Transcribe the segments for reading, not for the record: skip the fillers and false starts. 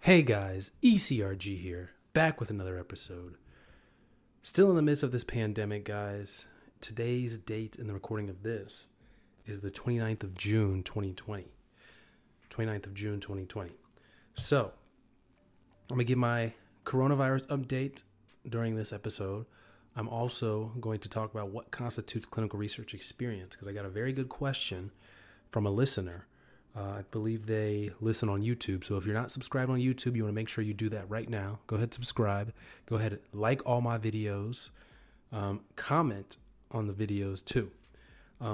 Hey guys, ECRG here, back with another episode. Still in the midst of this pandemic, guys. Today's date in the recording of this is the 29th of June, 2020. 29th of June, 2020. So, I'm going to give my coronavirus update during this episode. I'm also going to talk about what constitutes clinical research experience, because I got a very good question from a listener. I believe they listen on YouTube. So if you're not subscribed on YouTube, you want to make sure you do that right now. Go ahead, subscribe. Go ahead, like all my videos. Comment on the videos too.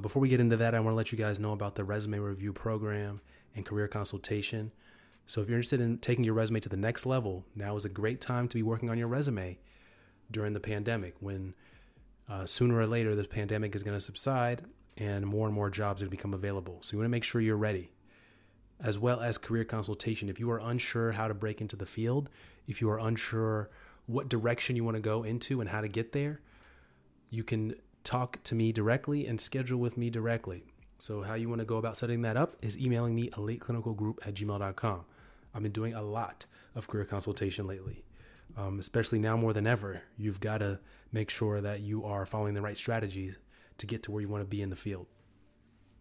Before we get into that, I want to let you guys know about the resume review program and career consultation. So if you're interested in taking your resume to the next level, now is a great time to be working on your resume during the pandemic, when sooner or later this pandemic is going to subside and more jobs have become available. So you want to make sure you're ready, as well as career consultation. If you are unsure how to break into the field, if you are unsure what direction you want to go into and how to get there, you can talk to me directly and schedule with me directly. So how you want to go about setting that up is emailing me, eliteclinicalgroup@gmail.com. I've been doing a lot of career consultation lately, especially now more than ever. You've got to make sure that you are following the right strategies to get to where you want to be in the field.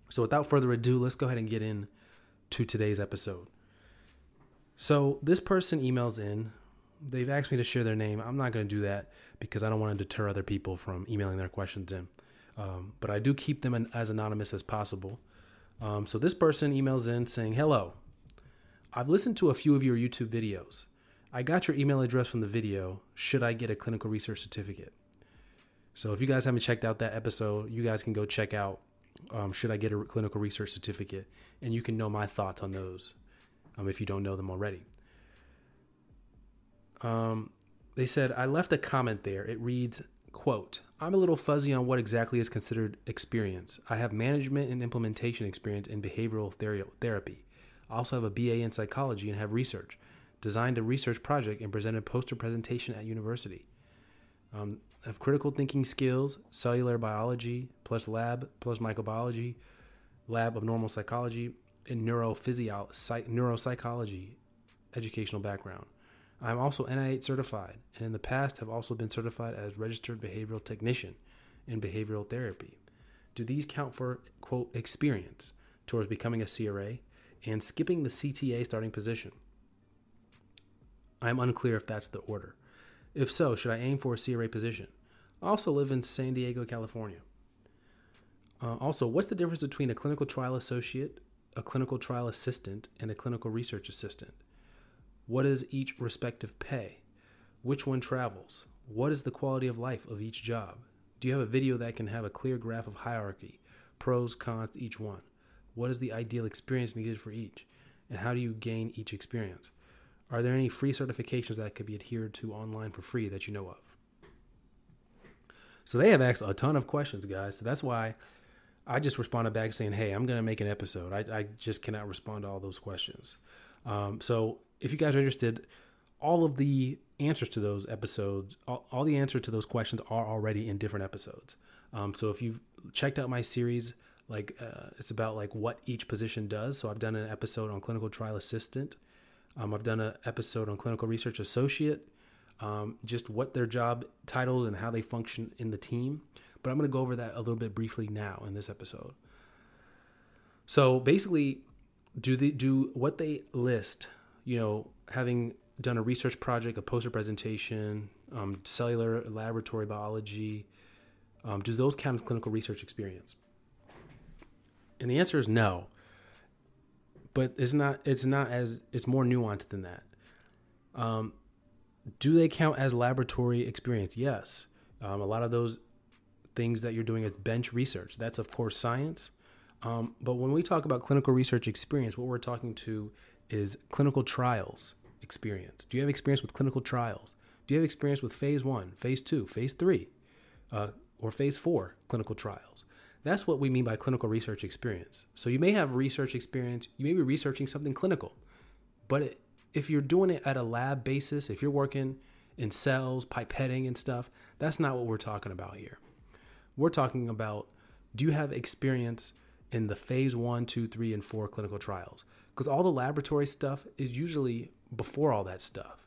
So without further ado, let's go ahead and get in to today's episode. So this person emails in. They've asked me to share their name. I'm not going to do that because I don't want to deter other people from emailing their questions in. But I do keep them as anonymous as possible. So this person emails in saying, "Hello, I've listened to a few of your YouTube videos. I got your email address from the video. Should I get a clinical research certificate?" So if you guys haven't checked out that episode, you guys can go check out should I get a clinical research certificate? And you can know my thoughts on those if you don't know them already. They said, "I left a comment there. It reads, quote, 'I'm a little fuzzy on what exactly is considered experience. I have management and implementation experience in behavioral therapy. I also have a BA in psychology and have research. Designed a research project and presented poster presentation at university. Have critical thinking skills, cellular biology, plus lab, plus microbiology, lab abnormal psychology, and neuropsychology educational background. I'm also NIH certified, and in the past have also been certified as registered behavioral technician in behavioral therapy. Do these count for, quote, experience towards becoming a CRA and skipping the CTA starting position? I'm unclear if that's the order. If so, should I aim for a CRA position? I also live in San Diego, California. Also, what's the difference between a clinical trial associate, a clinical trial assistant, and a clinical research assistant? What is each respective pay? Which one travels? What is the quality of life of each job? Do you have a video that can have a clear graph of hierarchy, pros, cons to each one? What is the ideal experience needed for each? And how do you gain each experience? Are there any free certifications that could be adhered to online for free that you know of?" So they have asked a ton of questions, guys. So that's why I just responded back saying, "Hey, I'm going to make an episode. I just cannot respond to all those questions." So if you guys are interested, all of the answers to those episodes, all the answers to those questions are already in different episodes. So if you've checked out my series, it's about what each position does. So I've done an episode on clinical trial assistant. I've done an episode on clinical research associate, just what their job titles and how they function in the team. But I'm going to go over that a little bit briefly now in this episode. So basically, do what they list, having done a research project, a poster presentation, cellular laboratory biology, do those count as clinical research experience? And the answer is no. But it's more nuanced than that. Do they count as laboratory experience? Yes. A lot of those things that you're doing as bench research. That's, of course, science. But when we talk about clinical research experience, what we're talking to is clinical trials experience. Do you have experience with clinical trials? Do you have experience with phase 1, phase 2, phase 3, or phase 4 clinical trials? That's what we mean by clinical research experience. So you may have research experience. You may be researching something clinical. But if you're doing it at a lab basis, if you're working in cells, pipetting and stuff, that's not what we're talking about here. We're talking about, do you have experience in the phase 1, 2, 3, and 4 clinical trials? Because all the laboratory stuff is usually before all that stuff.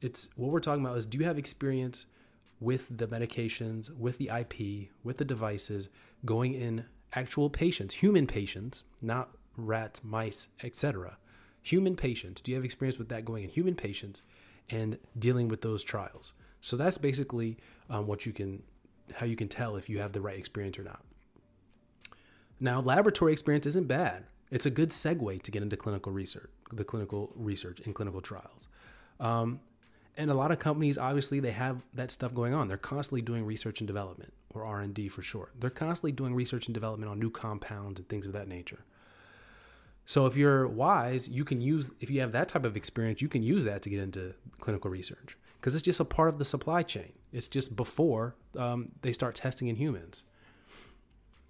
It's what we're talking about is, do you have experience with the medications, with the IP, with the devices, going in actual patients, human patients, not rats, mice, etc. Human patients. Do you have experience with that going in human patients and dealing with those trials? So that's basically how you can tell if you have the right experience or not. Now, laboratory experience isn't bad. It's a good segue to get into clinical research, the clinical research and clinical trials. And a lot of companies, obviously, they have that stuff going on. They're constantly doing research and development, or R&D for short. They're constantly doing research and development on new compounds and things of that nature. So if you're wise, if you have that type of experience, you can use that to get into clinical research, because it's just a part of the supply chain. It's just before they start testing in humans.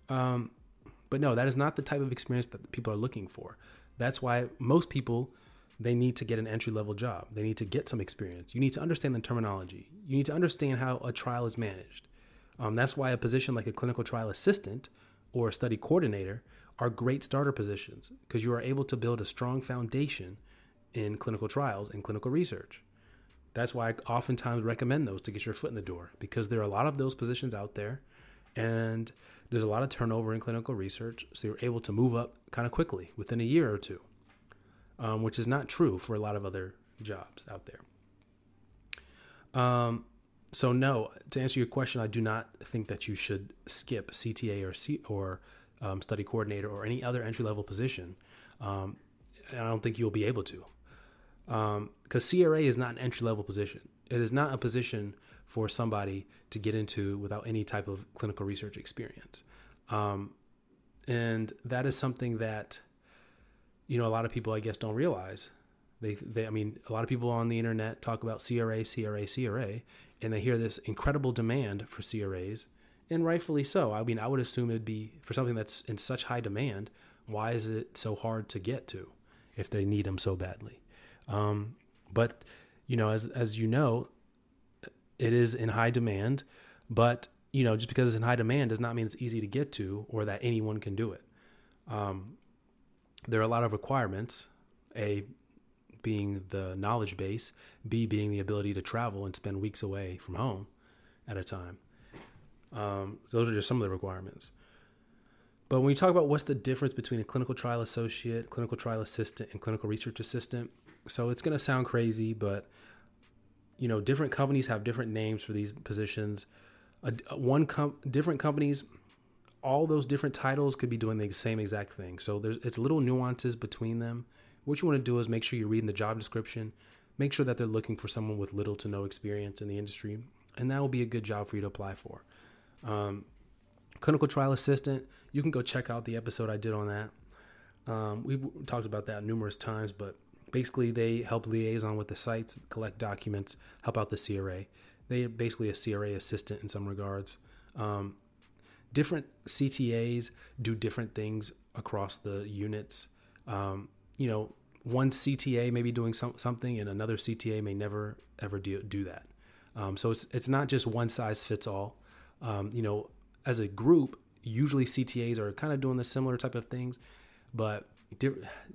But no, that is not the type of experience that people are looking for. That's why most people, they need to get an entry-level job. They need to get some experience. You need to understand the terminology. You need to understand how a trial is managed. That's why a position like a clinical trial assistant or a study coordinator are great starter positions, because you are able to build a strong foundation in clinical trials and clinical research. That's why I oftentimes recommend those to get your foot in the door, because there are a lot of those positions out there, and there's a lot of turnover in clinical research, so you're able to move up kind of quickly within a year or two, which is not true for a lot of other jobs out there. So no, to answer your question, I do not think that you should skip CTA or study coordinator or any other entry-level position. And I don't think you'll be able to, because CRA is not an entry-level position. It is not a position for somebody to get into without any type of clinical research experience. And that is something that, a lot of people, I guess, don't realize. A lot of people on the internet talk about CRA, CRA, CRA, and they hear this incredible demand for CRAs, and rightfully so. I mean, I would assume it'd be for something that's in such high demand. Why is it so hard to get to if they need them so badly? But as you know, it is in high demand, but just because it's in high demand does not mean it's easy to get to or that anyone can do it. There are a lot of requirements, A, being the knowledge base, B, being the ability to travel and spend weeks away from home at a time. Those are just some of the requirements. But when you talk about what's the difference between a clinical trial associate, clinical trial assistant, and clinical research assistant, so it's going to sound crazy, but different companies have different names for these positions. Different companies, all those different titles could be doing the same exact thing. So it's little nuances between them. What you want to do is make sure you're reading the job description, make sure that they're looking for someone with little to no experience in the industry, and that will be a good job for you to apply for. Clinical trial assistant, you can go check out the episode I did on that. We've talked about that numerous times, but basically they help liaison with the sites, collect documents, help out the CRA. They are basically a CRA assistant in some regards. Different CTAs do different things across the units. One CTA may be doing something and another CTA may never, ever do that. So it's not just one size fits all. As a group, usually CTAs are kind of doing the similar type of things, but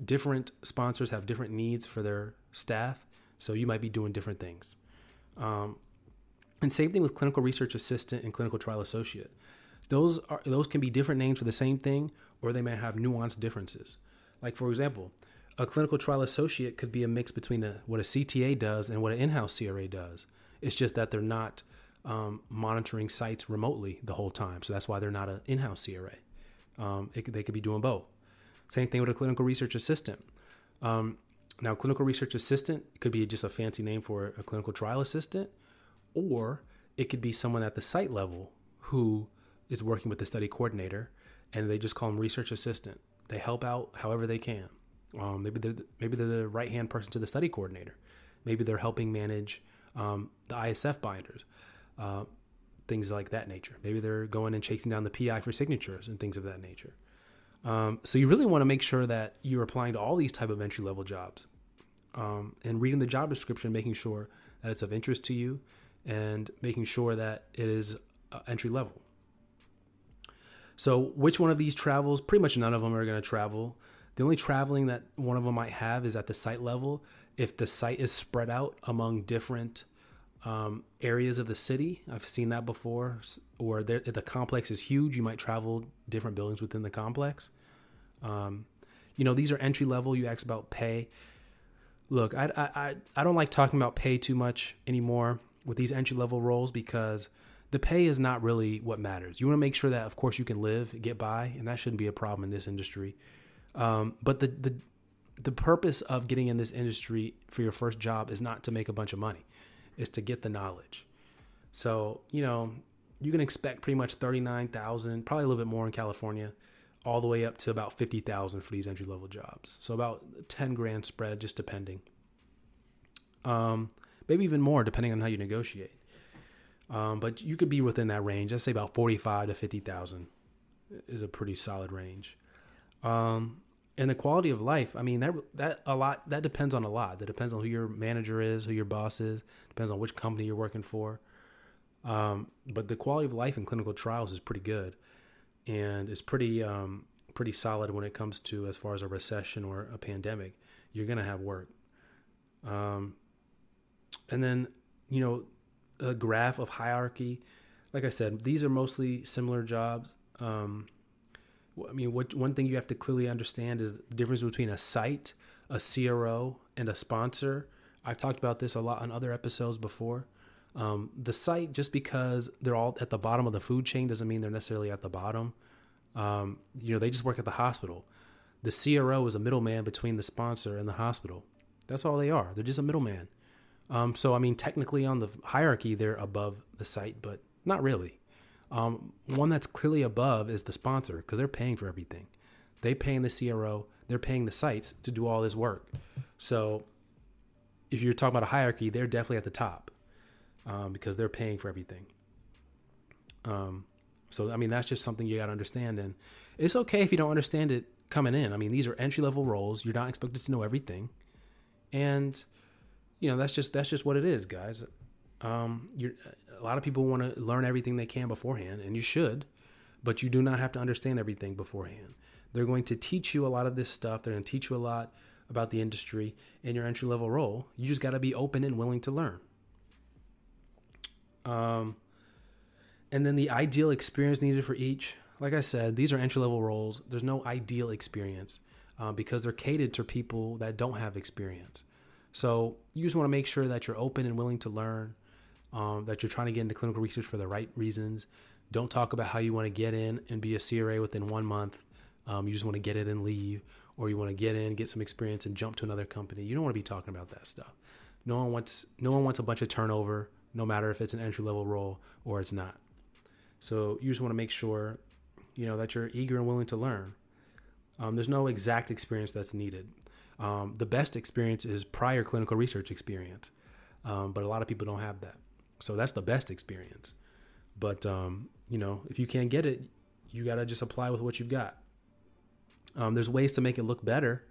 different sponsors have different needs for their staff. So you might be doing different things. And same thing with clinical research assistant and clinical trial associate. Those can be different names for the same thing, or they may have nuanced differences. Like, for example, a clinical trial associate could be a mix between what a CTA does and what an in-house CRA does. It's just that they're not monitoring sites remotely the whole time. So that's why they're not an in-house CRA. They could be doing both. Same thing with a clinical research assistant. Now, clinical research assistant could be just a fancy name for a clinical trial assistant, or it could be someone at the site level who is working with the study coordinator, and they just call them research assistant. They help out however they can. Maybe they're the right-hand person to the study coordinator. Maybe they're helping manage the ISF binders, things like that nature. Maybe they're going and chasing down the PI for signatures and things of that nature. So you really want to make sure that you're applying to all these type of entry-level jobs, and reading the job description, making sure that it's of interest to you, and making sure that it is entry-level. So which one of these travels? Pretty much none of them are going to travel. The only traveling that one of them might have is at the site level. If the site is spread out among different areas of the city, I've seen that before, or the complex is huge, you might travel different buildings within the complex. These are entry level. You asked about pay. Look, I don't like talking about pay too much anymore with these entry level roles, because the pay is not really what matters. You want to make sure that, of course, you can live, get by, and that shouldn't be a problem in this industry. But the purpose of getting in this industry for your first job is not to make a bunch of money, is to get the knowledge. So, you can expect pretty much $39,000, probably a little bit more in California, all the way up to about $50,000 for these entry level jobs. So about 10 grand spread, just depending. Maybe even more depending on how you negotiate. But you could be within that range. I'd say about $45,000 to $50,000 is a pretty solid range. And the quality of life, that depends on a lot. That depends on who your manager is, who your boss is, depends on which company you're working for. But the quality of life in clinical trials is pretty good, and it's pretty solid when it comes to, as far as a recession or a pandemic, you're going to have work. And then, a graph of hierarchy. Like I said, these are mostly similar jobs. One thing you have to clearly understand is the difference between a site, a CRO, and a sponsor. I've talked about this a lot on other episodes before. The site, just because they're all at the bottom of the food chain doesn't mean they're necessarily at the bottom. They just work at the hospital. The CRO is a middleman between the sponsor and the hospital. That's all they are. They're just a middleman. Technically on the hierarchy, they're above the site, but not really. One that's clearly above is the sponsor, because they're paying for everything. They're paying the CRO, they're paying the sites to do all this work. So if you're talking about a hierarchy, they're definitely at the top, because they're paying for everything. That's just something you got to understand. And it's okay if you don't understand it coming in. These are entry-level roles. You're not expected to know everything. And, that's just what it is, guys. A lot of people want to learn everything they can beforehand, and you should, but you do not have to understand everything beforehand. They're going to teach you a lot of this stuff. They're going to teach you a lot about the industry in your entry-level role. You just got to be open and willing to learn. And then the ideal experience needed for each. Like I said, these are entry-level roles. There's no ideal experience because they're catered to people that don't have experience. So you just want to make sure that you're open and willing to learn. That you're trying to get into clinical research for the right reasons. Don't talk about how you want to get in and be a CRA within 1 month. You just want to get in and leave, or you want to get in, get some experience, and jump to another company. You don't want to be talking about that stuff. No one wants a bunch of turnover, no matter if it's an entry-level role or it's not. So you just want to make sure, that you're eager and willing to learn. There's no exact experience that's needed. The best experience is prior clinical research experience, but a lot of people don't have that. So that's the best experience. But, if you can't get it, you got to just apply with what you've got. There's ways to make it look better.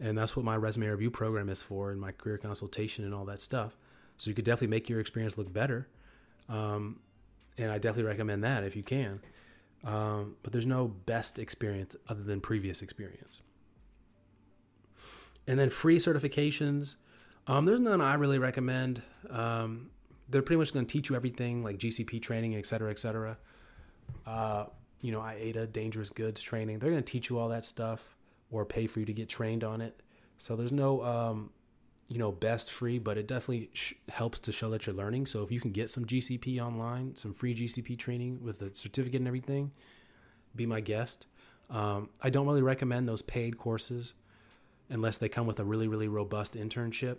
And that's what my resume review program is for, and my career consultation and all that stuff. So you could definitely make your experience look better. And I definitely recommend that if you can. But there's no best experience other than previous experience. And then free certifications. There's none I really recommend. They're pretty much going to teach you everything, like GCP training, et cetera, et cetera. IATA, dangerous goods training. They're going to teach you all that stuff or pay for you to get trained on it. So there's no, best free, but it definitely helps to show that you're learning. So if you can get some GCP online, some free GCP training with a certificate and everything, be my guest. I don't really recommend those paid courses unless they come with a really, really robust internship.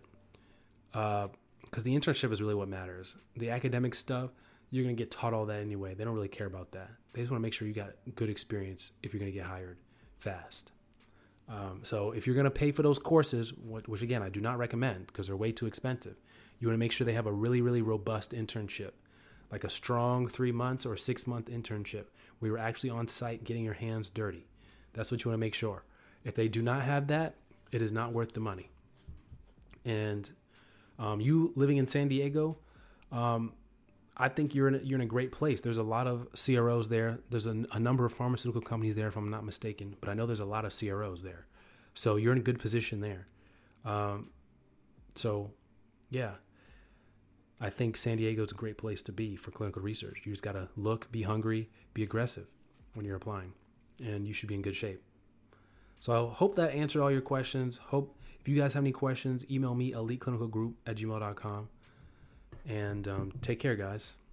Because the internship is really what matters. The academic stuff, you're going to get taught all that anyway. They don't really care about that. They just want to make sure you got good experience if you're going to get hired fast. So if you're going to pay for those courses, which again, I do not recommend because they're way too expensive, you want to make sure they have a really, really robust internship, like a strong 3 months or 6 month internship where you're actually on site getting your hands dirty. That's what you want to make sure. If they do not have that, it is not worth the money. And you living in San Diego, I think you're in a great place. There's a lot of CROs there. There's a number of pharmaceutical companies there, if I'm not mistaken, but I know there's a lot of CROs there. So you're in a good position there. So yeah, I think San Diego's a great place to be for clinical research. You just got to look, be hungry, be aggressive when you're applying, and you should be in good shape. So I hope that answered all your questions. If you guys have any questions, email me, eliteclinicalgroup@gmail.com. And take care, guys.